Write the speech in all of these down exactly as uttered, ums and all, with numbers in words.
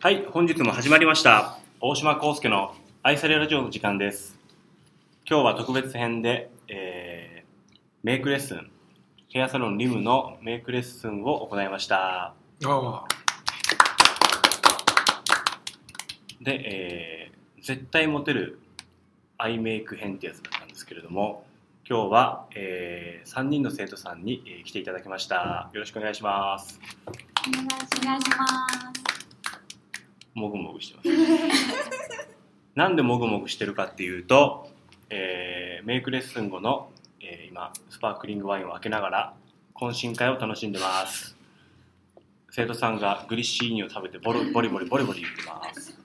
はい、本日も始まりました大島康介の愛されラジオの時間です。今日は特別編で、えー、メイクレッスン、ヘアサロンリムのメイクレッスンを行いました。あで、えー、絶対モテるアイメイク編ってやつだったんですけれども、今日は、えー、さんにんの生徒さんに、えー、来ていただきました。よろしくお願いします。お願いします。もぐもぐしてますなんでもぐもぐしてるかっていうと、えー、メイクレッスン後の、えー、今スパークリングワインを開けながら懇親会を楽しんでます。生徒さんがグリッシーニを食べてボリボリボリボリボリ言ってます、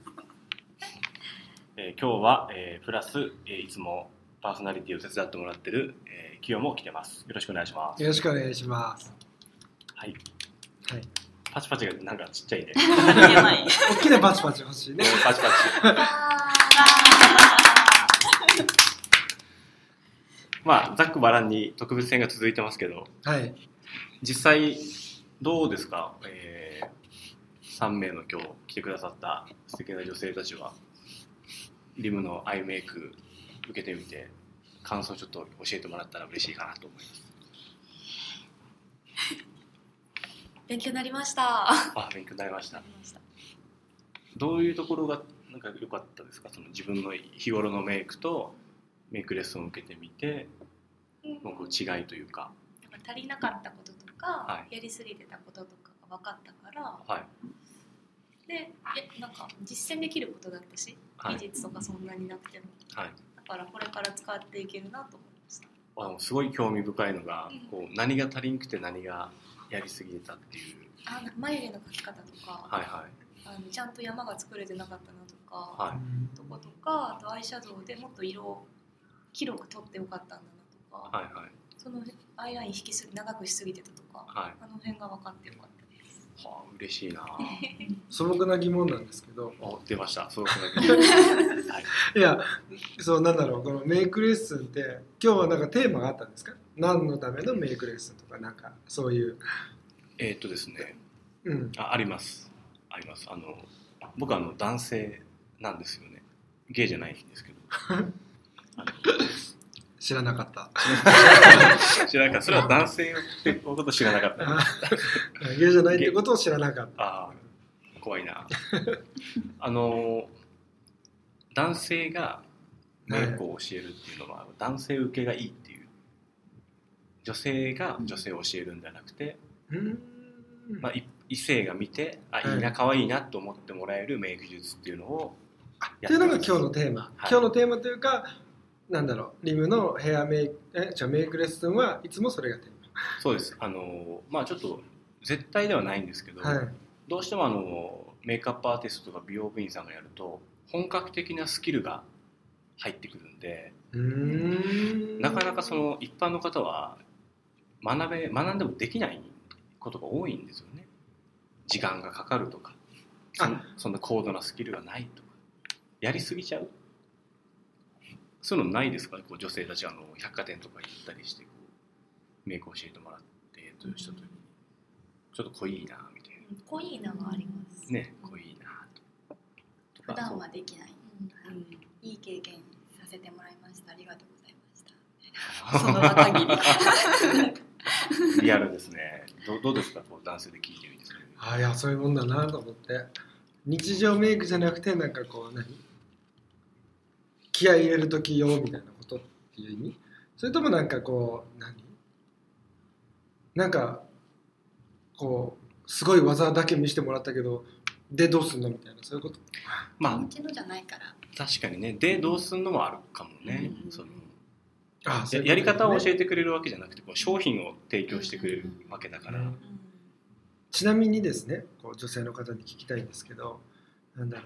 えー、今日は、えー、プラス、えー、いつもパーソナリティを手伝ってもらってる、えー、キヨも来てます。よろしくお願いします。よろしくお願いします。はい、はい、パチパチがなんかちっちゃいね。大きなパチパチ欲しいね。パチパチ。まあざっくばらんに特別編が続いてますけど、はい、実際どうですか、えー、さんめいの今日来てくださった素敵な女性たちはリムのアイメイク受けてみて感想ちょっと教えてもらったら嬉しいかなと思います。勉強になりました。あ、勉強になりました。どういうところがなんか良かったですか？その自分の日頃のメイクとメイクレッスンを受けてみて、うん、こう違いというか、なんか足りなかったこととか、はい、やりすぎてたこととかが分かったから、はい、でなんか実践できることだったし、はい、技術とかそんなになくても、はい、だからこれから使っていけるなと思いました。あのすごい興味深いのが、うん、こう何が足りんくて何がやりすぎたっていう、あ、眉毛の描き方とか、はいはい、あのちゃんと山が作れてなかったなとか、はい、とことか、あとアイシャドウでもっと色を広く取ってよかったんだなとか、はいはい、そのアイライン引きすぎ長くしすぎてたとか、はい、あの辺が分かってよかったです。はあ、嬉しいな素朴な疑問なんですけど、あ、出ました素朴な疑問、はい、いや、そうなんだろう、このメイクレッスンって今日はなんかテーマがあったんですか？何のためのメイクレッスンとか、なんかそういう、えーっとですね、うん、あ、ありますありますあの僕はあの男性なんですよね。ゲイじゃないんですけど知らなかった知らなかったそれは男性ってこと知らなかったゲイじゃないってことを知らなかった。あ、怖いなあの男性がメイクを教えるっていうのは、はい、男性受けがいいっていう、女性が女性を教えるんじゃなくて、うん、まあ、異性が見て、あ、いいな、可愛いなと思ってもらえるメイク術っていうのをやってます。というのが今日のテーマ、はい、今日のテーマというか、なんだろう、リムのヘアメイク、え、じゃあメイクレッスンはいつもそれがテーマ。そうです。あの、まあ、ちょっと絶対ではないんですけど、はい、どうしてもあのメイクアップアーティストとか美容部員さんがやると本格的なスキルが入ってくるんで、うーん、なかなかその一般の方は学べ、学んでもできないことが多いんですよね。時間がかかるとか、そん、そんな高度なスキルがないとか、やりすぎちゃう。そういうのないですかね。こう女性たち、あの百貨店とか行ったりしてこうメイク教えてもらってという人と、ちょっと濃いなみたいな。濃いながあります。ね、濃いなとか。普段はできない。うんうん、いい経験させてもらいました。ありがとうございました。その限り。リアルですね。ど, どうですか、こう男性で聞いてみて。あ、いや、そういうもんだなと思って。日常メイクじゃなくて、なんかこう何、気合い入れるときよみたいなことっていう意味。それともなんかこう何、なんかこうすごい技だけ見せてもらったけど、でどうすんのみたいな、そういうこと。まあ、うちのじゃないから。確かにね。でどうすんのもあるかもね。うん、そのああ、やり方を教えてくれるわけじゃなくて、こう商品を提供してくれるわけだから、うんうんうん、ちなみにですね、こう女性の方に聞きたいんですけど、なんだろう、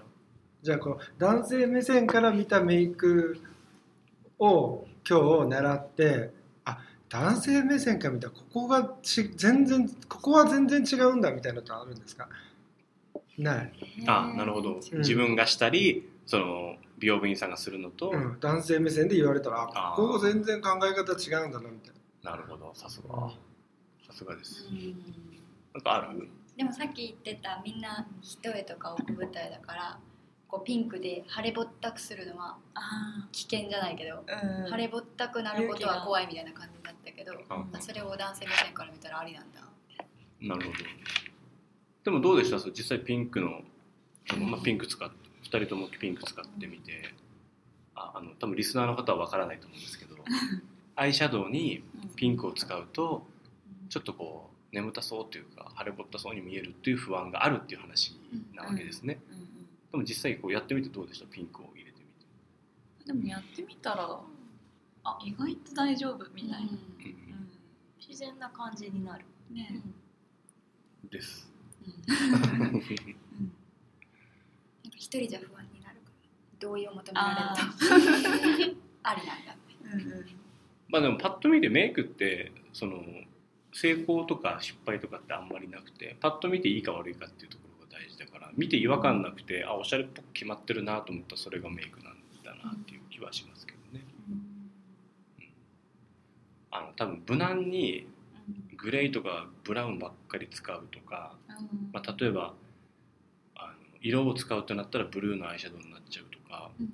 じゃあこう男性目線から見たメイクを今日習って、あ、男性目線から見たここがち全然ここは全然違うんだみたいなのはあるんですか？ない。あ、なるほど、うん、自分がしたりその美容部員さんがするのと、うん、男性目線で言われたら、あ、ここ全然考え方違うんだなみたいな。なるほど、さすが、さすがです。なんかある？でもさっき言ってたみんな一重とか奥舞台だからこうピンクで腫れぼったくするのは危険じゃないけど、うん、腫れぼったくなることは怖いみたいな感じだったけど、うん、それを男性目線から見たらありなんだ。なるほど。でもどうでした？そう実際ピンクの、まあ、ピンク使ってふたりともピンク使ってみて、ああの多分リスナーの方は分からないと思うんですけどアイシャドウにピンクを使うとちょっとこう眠たそうというか腫れぼったそうに見えるっていう不安があるっていう話なわけですね、うんうんうん、でも実際こうやってみてどうでした？ピンクを入れてみて。でもやってみたらあ意外と大丈夫みたいな、うんうん、自然な感じになるね、うん、です、うん一人じゃ不安になるから同意を求められるとありなんだね、うんうん、まあでもパッと見てメイクってその成功とか失敗とかってあんまりなくてパッと見ていいか悪いかっていうところが大事だから見て違和感なくてあおしゃれっぽく決まってるなと思ったらそれがメイクなんだなっていう気はしますけどね、うんうん、あの多分無難にグレーとかブラウンばっかり使うとか、うんまあ、例えば色を使うとなったらブルーのアイシャドウになっちゃうとか、うん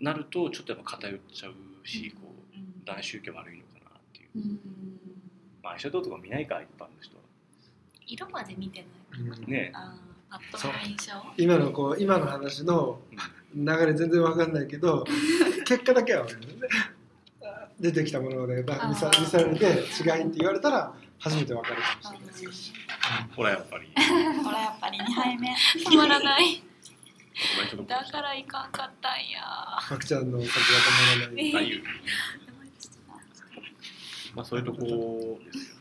うん、なるとちょっとやっぱ偏っちゃうし、うん、こう男子受け悪いのかなっていう、うんまあ、アイシャドウとか見ないか一般の人は色まで見てないから、うん、ねああとの印象今のこう今の話の流れ全然わかんないけど結果だけは分かる、ね、出てきたもので見されて違いって言われたら初めて分かるかもしれないです。ほらやっぱりほらやっぱりにはいめ止まらないだからいかんかったんやパクちゃんの先が止まらない、まあそういうとこですよ。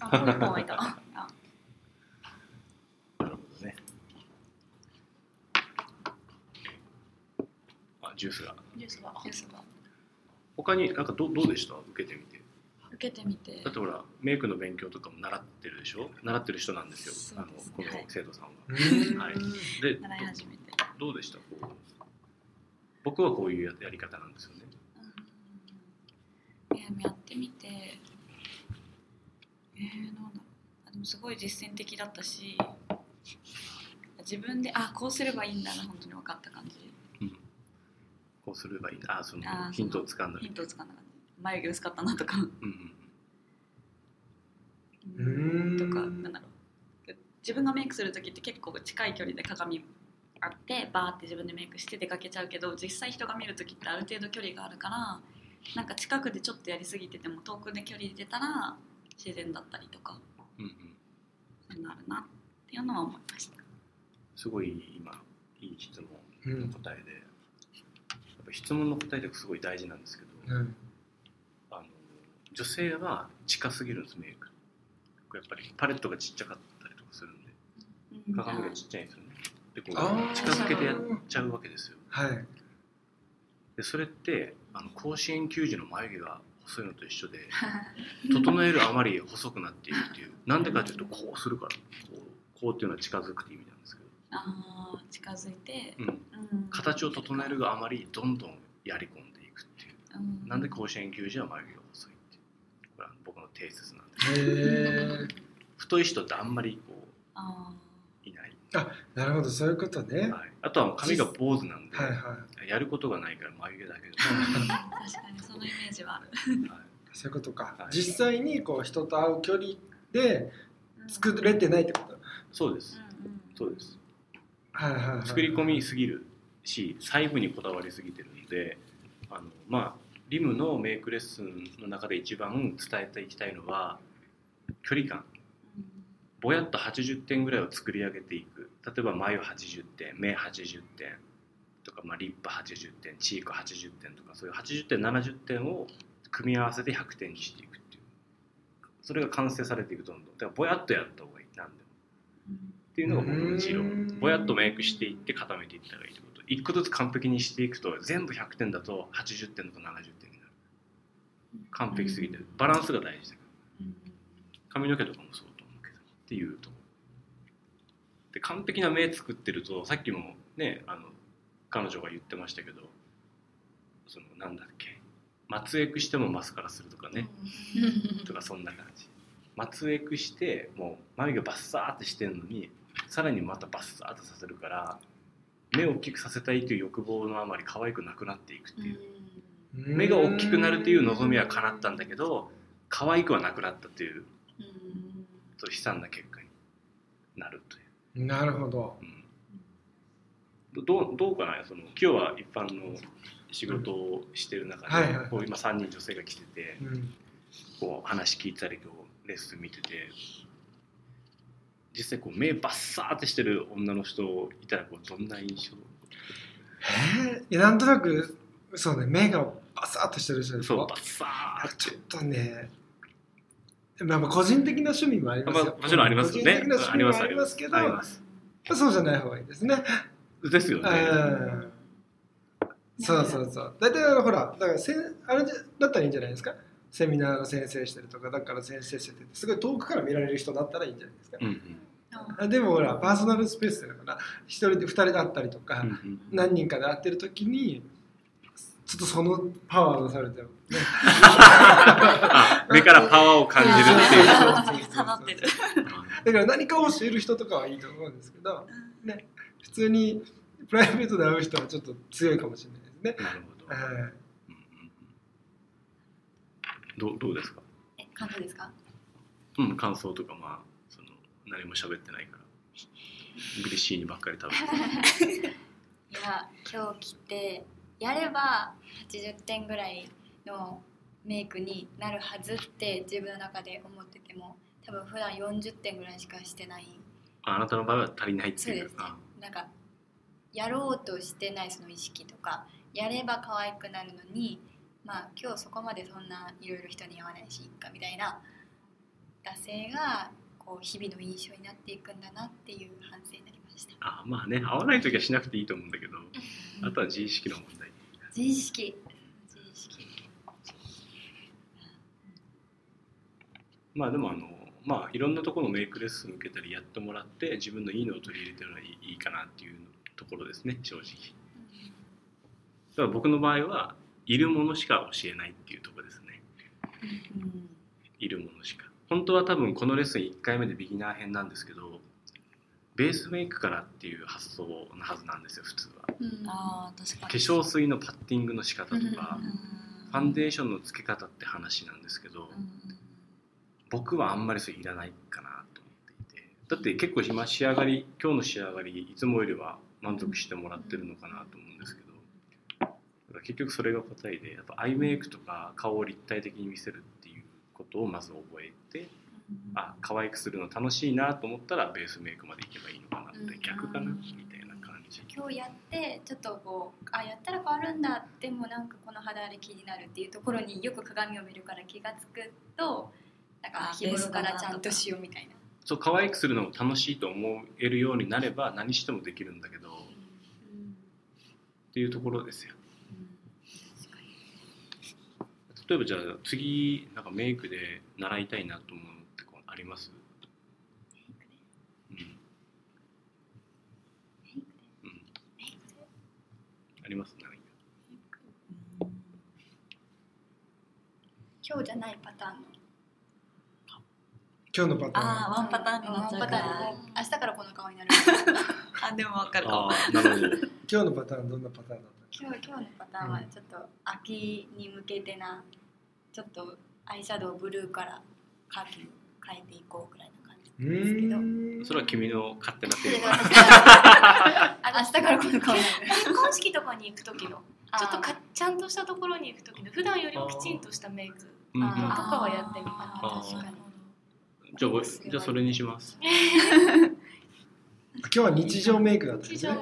あ、これも置いたなるほどね。あ、ジュースがジュースがジュースが他になんか ど, どうでした？受けてみて受けてみてだってほらメイクの勉強とかも習ってるでしょ？習ってる人なんですよ。そうですね、あのこの生徒さんは、はい、で習い始めて ど, どうでしたこう？僕はこういうやり方なんですよね、うん、えー、やってみて、えー、なんだでもすごい実践的だったし自分であこうすればいいんだな本当に分かった感じ、うん、こうすればいいんだあそのヒントをつかんだヒントをつかんだ眉毛薄かったなとか、うんうん、とかなんだろう自分がメイクするときって結構近い距離で鏡あってバーって自分でメイクして出かけちゃうけど実際人が見るときってある程度距離があるからなんか近くでちょっとやりすぎてても遠くで距離出たら自然だったりとか、うんうん、そういうのあるなっていうのは思いました。すごい今いい質問の答えで、うん、やっぱ質問の答えってすごい大事なんですけど、うん女性は近すぎるんですメイク。やっぱりパレットがちっちゃかったりとかするんで、うん、鏡がちっちゃいんですよね。でこう近づけてやっちゃうわけですよ。はい。でそれってあの甲子園球児の眉毛が細いのと一緒で、整えるあまり細くなっているっていう。なんでかというとこうするから、こう、こうっていうのは近づくって意味なんですけど。ああ近づいて、うん。形を整えるがあまりどんどんやり込んでいくっていう。うん、なんで甲子園球児は眉毛が細い。僕の定説なんです。太い人ってあんまりこうあいない。あ、なるほどそういうことね。はい、あとはもう髪が坊主なんで、はいはい、やることがないから眉毛だけで。確かにそのイメージはある。はい、そういうことか。はい、実際にこう人と会う距離で作れてないってこと。うん、そうです。そうです。はいはいはいはい、作り込みすぎるし細部にこだわりすぎてるので、あのまあ。リムのメイクレッスンの中で一番伝えていきたいのは距離感。ぼやっとはちじゅってんぐらいを作り上げていく。例えば眉はちじゅってん、目はちじゅってんとか、まあ、リップはちじゅってん、チークはちじゅってんとかそういうはちじゅってん、ななじゅってんを組み合わせてひゃくてんにしていくっていう。それが完成されていくどんどん。だからぼやっとやった方がいい。何でも。っていうのが僕の一郎。ぼやっとメイクしていって固めていったらいいと思う。一個ずつ完璧にしていくと全部ひゃくてんだとはちじゅってんとかななじゅってんになる。完璧すぎてるバランスが大事だから、うん、髪の毛とかもそうと思うけどっていうとで完璧な目作ってるとさっきもねあの彼女が言ってましたけどそのなんだっけ松エクしてもマスカラするとかねとかそんな感じ末裔してもう眉毛バッサーってしてんのにさらにまたバッサーってさせるから目を大きくさせたいという欲望のあまり可愛くなくなっていくっていう、うん、目が大きくなるという望みは叶ったんだけど可愛くはなくなったという、うん、と悲惨な結果になるという。なるほど、うん、ど, どうかなその今日は一般の仕事をしてる中で、うんはいはいはい、こう今さんにん女性が来てて、うん、こう話聞いたりとレッスン見てて実際こう目バッサーってしてる女の人いたらこうどんな印象？えー、いやなんとなくそうね目がバッサーってしてる人ですか？そうバッサーちょっとね、まあ、個人的な趣味もありますよ、まあ、もちろんありますよね。個人的な趣味もありますけど、まあ、そうじゃない方がいいですね。ですよね。そうそうそう大体ほらだからせあれだったらいいんじゃないですか。セミナーの先生してるとかだから先生しててすごい遠くから見られる人だったらいいんじゃないですか、うんうん、でもほらパーソナルスペースだから一人で二人だったりとか、うんうん、何人かで会ってる時にちょっとそのパワーを出されても、ね、目からパワーを感じるっていう放ってるだから何かを教える人とかはいいと思うんですけど、ね、普通にプライベートで会う人はちょっと強いかもしれないですね。なるほど、はいど, どうですか？え感想ですか？うん感想とかまあその何も喋ってないからグリシーにばっかり食べていや今日来てやればはちじゅってんぐらいのメイクになるはずって自分の中で思ってても多分普段よんじゅってんぐらいしかしてない。あなたの場合は足りないっていう。そうですね。なんかやろうとしてないその意識とかやれば可愛くなるのにまあ、今日そこまでそんないろいろ人に会わないしいっかみたいな惰性がこう日々の印象になっていくんだなっていう反省になりました。あまあね会わないときはしなくていいと思うんだけどあとは自意識の問題。自意識自意識まあでもあのまあいろんなところのメイクレッスン受けたりやってもらって自分のいいのを取り入れてるのはいいかなっていうところですね正直。だから僕の場合はいるものしか教えないっていうところですね、うん、いるものしか本当は多分このレッスンいっかいめでビギナー編なんですけどベースメイクからっていう発想のはずなんですよ普通は、うん、あ確かに化粧水のパッティングの仕方とか、うん、ファンデーションの付け方って話なんですけど、うん、僕はあんまりそれいらないかなと思っていてだって結構今仕上がり今日の仕上がりいつもよりは満足してもらってるのかなと思うんですけど結局それが答えでやっぱアイメイクとか顔を立体的に見せるっていうことをまず覚えて、うん、あ可愛くするの楽しいなと思ったらベースメイクまでいけばいいのかなって、うん、逆かなみたいな感じ。今日やってちょっとこうあやったら変わるんだでもなんかこの肌荒れ気になるっていうところによく鏡を見るから気がつくとなんか日頃からちゃんとしようみたいなそう可愛くするのも楽しいと思えるようになれば何してもできるんだけど、うん、っていうところですよ。例えばじゃあ次なんかメイクで習いたいなと思うのってあります？メイクで、うん、メイクで、うん、メイクであります何か？メイク、うん、今日じゃないパターンの今日のパターンあーワンパターンになっちゃうから明日からこの顔になるあでも分かるかもなるほど今日のパターンどんなパターンだった？今日、今日のパターンはちょっと秋に向けてな、ちょっとアイシャドウブルーからカーキに変えていこうぐらいの感じですけど、うんそれは君の勝手なテーマ明日からこの顔結婚式とかに行くときのちょっとかちゃんとしたところに行くときの普段よりもきちんとしたメイクとかはやってみたら確かにじゃあ、じゃあそれにします今日は日常メイクだったんですね。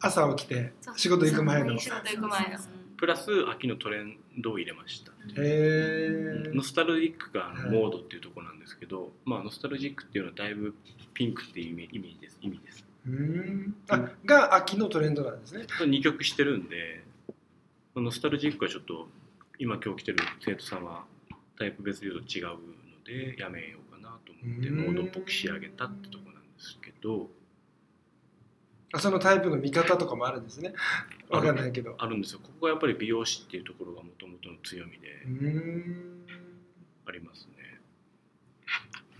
朝起きて仕事行く前のプラス秋のトレンドを入れました。へーノスタルジックがモードっていうところなんですけど、まあ、ノスタルジックっていうのはだいぶピンクっていう意味、意味です、意味です。うーんあが秋のトレンドなんですね。にきょくしてるんでノスタルジックはちょっと今今日来てる生徒さんはタイプ別でと違うのでやめようかなと思ってモードっぽく仕上げたってところですけどあそのタイプの見方とかもあるんですね分かんないけどあるんですよ。ここがやっぱり美容師っていうところがもともとの強みでうーんありますね。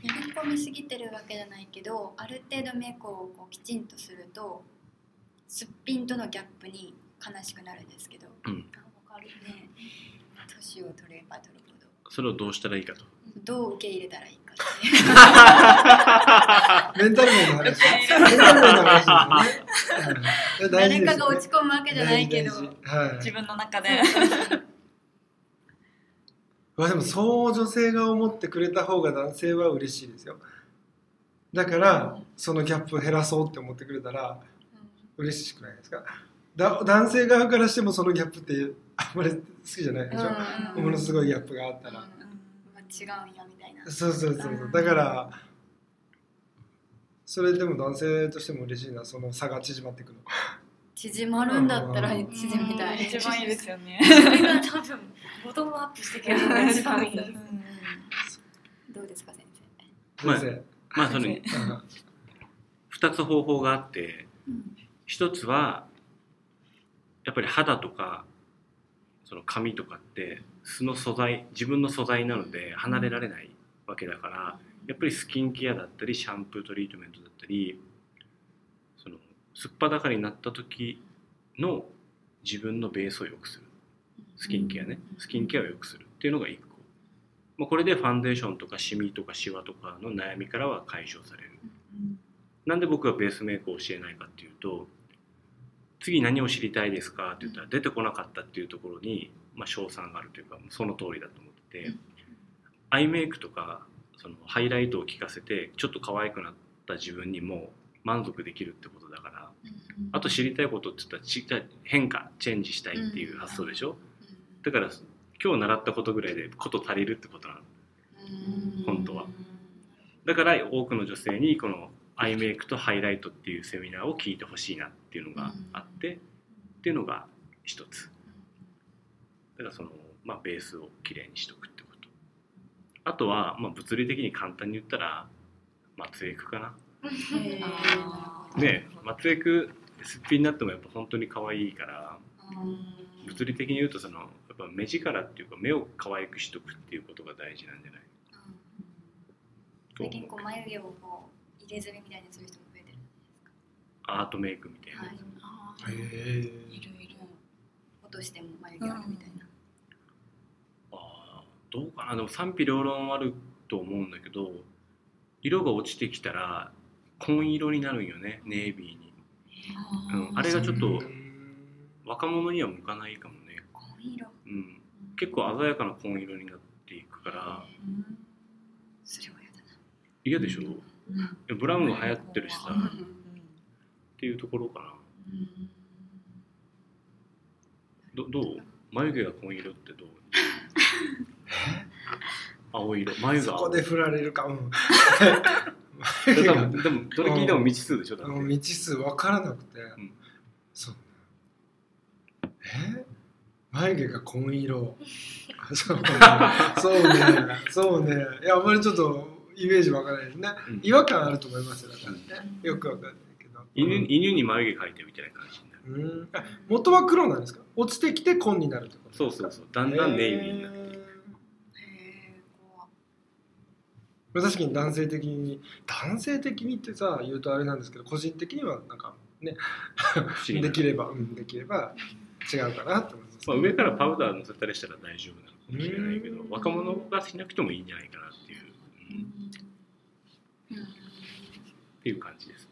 やり込みすぎてるわけじゃないけど、ある程度メイクをこうきちんとするとすっぴんとのギャップに悲しくなるんですけど、うん、あ、わかるね。年を取れば取るほどそれをどうしたらいいかと、どう受け入れたらいいかメンタル面の話メンタル面の話ですね誰かが落ち込むわけじゃないけど、はい、自分の中でまあでもそう女性が思ってくれた方が男性は嬉しいですよ。だからそのギャップを減らそうって思ってくれたら嬉しくないですか。だ男性側からしてもそのギャップってあんまり好きじゃないでしょ。ものすごいギャップがあったら、うん、違うんやみたいな。そうそうそうそう。だからそれでも男性としても嬉しいな。その差が縮まってくる。縮まるんだったら縮みたい、うん、一番いいですよね。それが多分ボトムアップしてくれるのが一番いいです、うん、どうですか先生。まあ、まあ、そのふたつ方法があって、うん、ひとつはやっぱり肌とかその髪とかって素の素材、自分の素材なので離れられないわけだから、やっぱりスキンケアだったりシャンプートリートメントだったり、すっぱだかになった時の自分のベースを良くする、スキンケアね、スキンケアを良くするっていうのがいっこ、まあ、これでファンデーションとかシミとかシワとかの悩みからは解消される。なんで僕がベースメイクを教えないかっていうと、次何を知りたいですかって言ったら出てこなかったっていうところにまあ賞賛があるというか、その通りだと思ってて、アイメイクとかそのハイライトを効かせてちょっと可愛くなった自分にも満足できるってことだから、うんうん、あと知りたいことって言ったら変化、チェンジしたいっていう発想でしょ、うんうん、だから今日習ったことぐらいでこと足りるってことなの、うん、本当は。だから多くの女性にこのアイメイクとハイライトっていうセミナーを聞いてほしいなっていうのがあって、うん、っていうのが一つ。だからその、まあ、ベースをきれいにしとくってこと。あとは、まあ、物理的に簡単に言ったら松江区かな。ね、松江区すっぴんになってもやっぱ本当に可愛いから、物理的に言うとそのやっぱ目力っていうか目を可愛くしとくっていうことが大事なんじゃない、うん、最近こう眉毛をこう入れ墨みたいにする人も増えてるんですか。アートメイクみたいな、はい、あー、へー、いるいる。落としても眉毛あるみたいな、うん、あー、どうかな。でも賛否両論あると思うんだけど、色が落ちてきたら紺色になるんよね、ネイビーに、うん、あれがちょっと若者には向かないかもね、紺色、うん、結構鮮やかな紺色になっていくから。それは嫌だな。嫌でしょ、うん、ブラウンが流行ってるしさ、うん、っていうところかな、うん、ど, どう眉毛が紺色ってどう青色、眉が青、そこで振られるかもでもどれ聞いても未知数でしょ。だって未知数分からなくて、うん、そうえ眉毛が紺色そうねそうね、いやあんまりちょっとイメージ分からないですね、うん、違和感あると思いますよ。だからね、よく分かんないけど、犬、うん、犬に眉毛描いてみたいな感じになる。うん、あ、元は黒なんですか。落ちてきて紺になるってこと。そうそうそう、だんだんネイビーになっていく。確かに男性的に、男性的にってさ言うとあれなんですけど、個人的にはなんかねできれば、うん、できれば違うかなと思います、ね。まあ、上からパウダーのせたりしたら大丈夫なのかもしれないけど、若者がしなくてもいいんじゃないかなっていう、うん、っていう感じですね。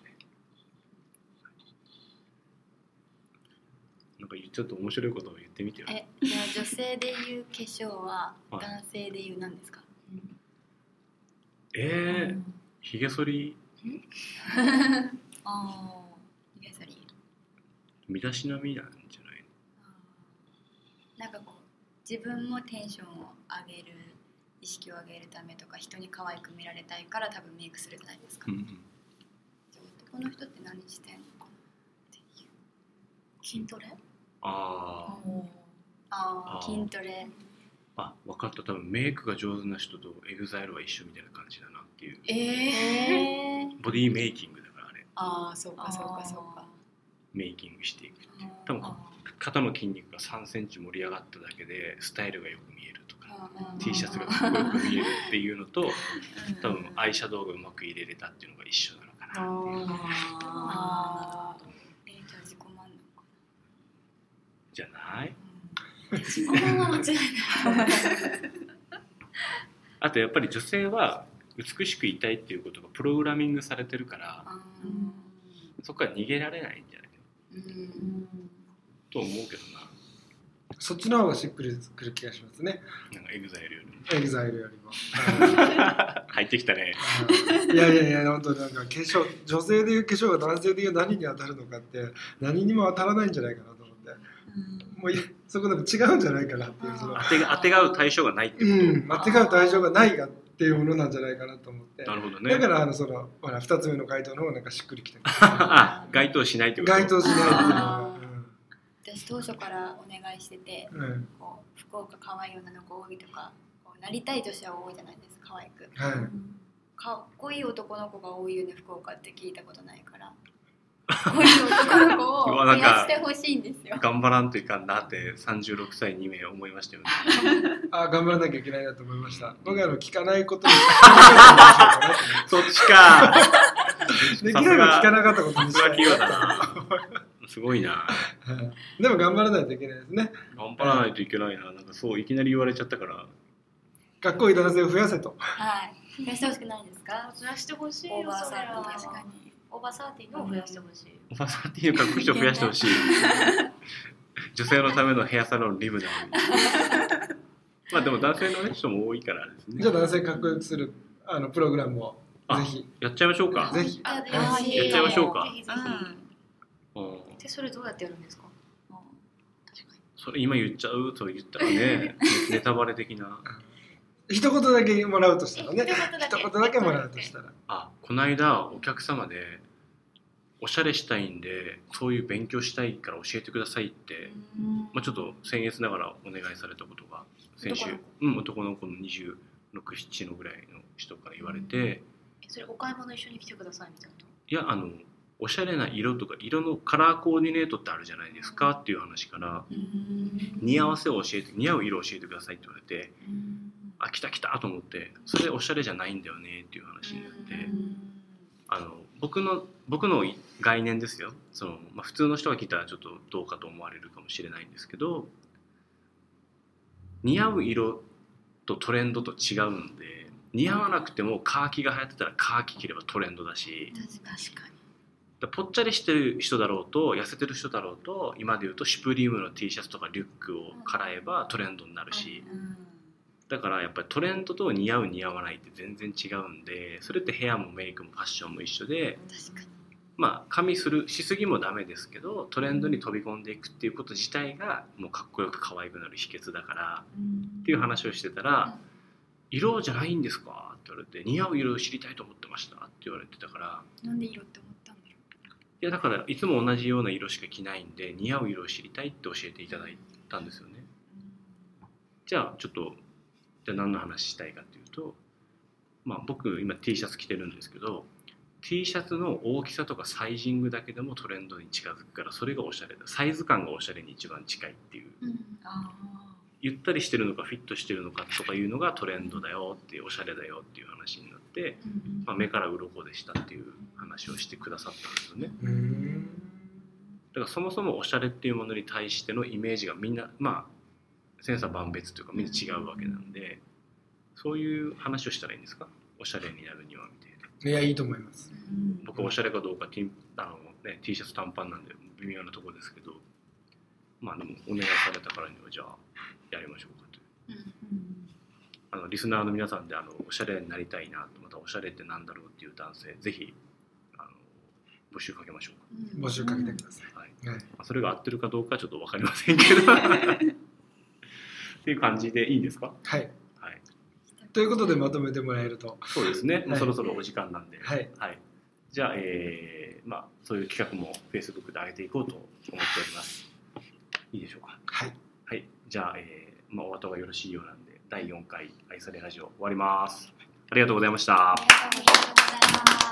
なんかちょっと面白いことを言ってみてよ。え、じゃあ女性で言う化粧は男性で言う何ですか。えー、うん、ひげ剃りあー、ひげ剃り身だしなみなんじゃないの。なんかこう、自分もテンションを上げる、意識を上げるためとか、人に可愛く見られたいから多分メイクするじゃないですか、うんうん、男の人って何してんのかなっていう。筋トレ。あーあー、筋トレ。あ、分かった。多分メイクが上手な人と エグザイル は一緒みたいな感じだなっていう、えー、ボディメイキングだからあれ。ああ、そうかそうかそうか。メイキングしていくって多分肩の筋肉がさんセンチ盛り上がっただけでスタイルがよく見えるとか、うん、T シャツがかっこよく見えるっていうのと、うん、多分アイシャドウがうまく入れれたっていうのが一緒なのかなっていう、うん、あー、えー、じゃあ自己満足かなじゃない、うん、自己満は間違いないあとやっぱり女性は美しくいたいっていうことがプログラミングされてるから、うん、そこから逃げられないんじゃないの、うん、と思うけどな。そっちの方がしっくりくる気がしますね。なんかエグザイルよりエグザイルよりも入ってきたね。いやいやいや、本当になんか化粧、女性でいう化粧が男性でいう何に当たるのかって何にも当たらないんじゃないかなと思って、うん、もういやそこでも違うんじゃないかなっていう、その当て当てがう対象がないってこと、うん、当てがう対象がないがっていうものなんじゃないかなと思って。なるほど、ね、だからあのそのほらふたつめの回答の方がなんかしっくりきてます該当しないってこと。該当しないっていうのが、うん、私当初からお願いしてて、うん、こう福岡可愛い女の子多いとかこうなりたい女子は多いじゃないですか、可愛く、はい、うん、かっこいい男の子が多いよね福岡って聞いたことないから、こういう男の子を増やしてほしいんですよ。頑張らんといかんなってさんじゅうろくさいに名思いましたよねあ、頑張らなきゃいけないなと思いました。僕は聞かないことにそっちかできないの聞かなかったことにしたいすごいなでも頑張らないといけないですね。頑張らないといけないな、なんかそういきなり言われちゃったから、かっこいい男性を増やせと、はい、増やしてほしくないですか。増やしてほしいよ、それは確かに。オーバーサーティーのを増やしてほしい、うん、オーバーサーティーのかっこいい人を増やしてほしい女性のためのヘアサロンリムなまあでも男性の人も多いからですね。じゃあ男性かっこよくするあのプログラムをぜひやっちゃいましょうか。ぜひやっちゃいましょうか。それどうやってやるんですか。あ、確かにそれ今言っちゃうと言ったらねネタバレ的な一言だけもらうとしたらね、一言だけ、一言だけもらうとしたら、あ、この間お客様でおしゃれしたいんでそういう勉強したいから教えてくださいって、まあ、ちょっと僭越ながらお願いされたことが先週、うん、男の子のにじゅうろく、ななのぐらいの人から言われて、それお買い物一緒に来てくださいみたいな。いや、あのおしゃれな色とか色のカラーコーディネートってあるじゃないですかっていう話から、似合わせを教えて、似合う色を教えてくださいって言われて、あ、来た来たと思って、それおしゃれじゃないんだよねっていう話になって、あの 僕の、僕の概念ですよ。その、まあ、普通の人が聞いたらちょっとどうかと思われるかもしれないんですけど、似合う色とトレンドと違うんで、似合わなくてもカーキが流行ってたらカーキ着ればトレンドだし、確かにぽっちゃりしてる人だろうと痩せてる人だろうと、今でいうとシュプリームの T シャツとかリュックをからえばトレンドになるし、だからやっぱりトレンドと似合う似合わないって全然違うんで、それってヘアもメイクもファッションも一緒で、確かに、まあ髪するしすぎもダメですけど、トレンドに飛び込んでいくっていうこと自体がもうかっこよく可愛くなる秘訣だから、うん、っていう話をしてたら、うん、色じゃないんですかって言われて、似合う色を知りたいと思ってましたって言われてたから、なんで色って思ったんだろう。いや、だからいつも同じような色しか着ないんで、似合う色を知りたいって教えていただいたんですよね、うん、じゃあちょっとじゃあ何の話したいかというと、まあ、僕今 T シャツ着てるんですけど、 T シャツの大きさとかサイジングだけでもトレンドに近づくから、それがおしゃれだ、サイズ感がおしゃれに一番近いっていう、うん、あ、ゆったりしてるのかフィットしてるのかとかいうのがトレンドだよっていう、おしゃれだよっていう話になって、うん、まあ、目から鱗でしたっていう話をしてくださったんですよね。うん、だからそもそもおしゃれっていうものに対してのイメージがみんな、まあ千差万別というかみんな違うわけなんで、そういう話をしたらいいんですか、おしゃれになるにはみたいな。いや、いいと思います、うん、僕はおしゃれかどうか T、 あの、ね、T シャツ短パンなんで微妙なところですけど、まあでもお願いされたからにはじゃあやりましょうかという、うん、あのリスナーの皆さんで、あのおしゃれになりたいなと、またおしゃれってなんだろうっていう男性、ぜひあの募集かけましょうか、うん、募集かけてください、はい、はい、まあ、それが合ってるかどうかちょっと分かりませんけどっていう感じでいいんですか。はい、はい、ということでまとめてもらえると、そうですね、もうそろそろお時間なんで、はい、はい、じゃあ、えーまあ、そういう企画も Facebook で上げていこうと思っております。いいでしょうか。はい、はい、じゃあ、えーまあ、お後がよろしいようなんで、だいよんかい愛されラジオ終わります。ありがとうございました。ありがとうございます。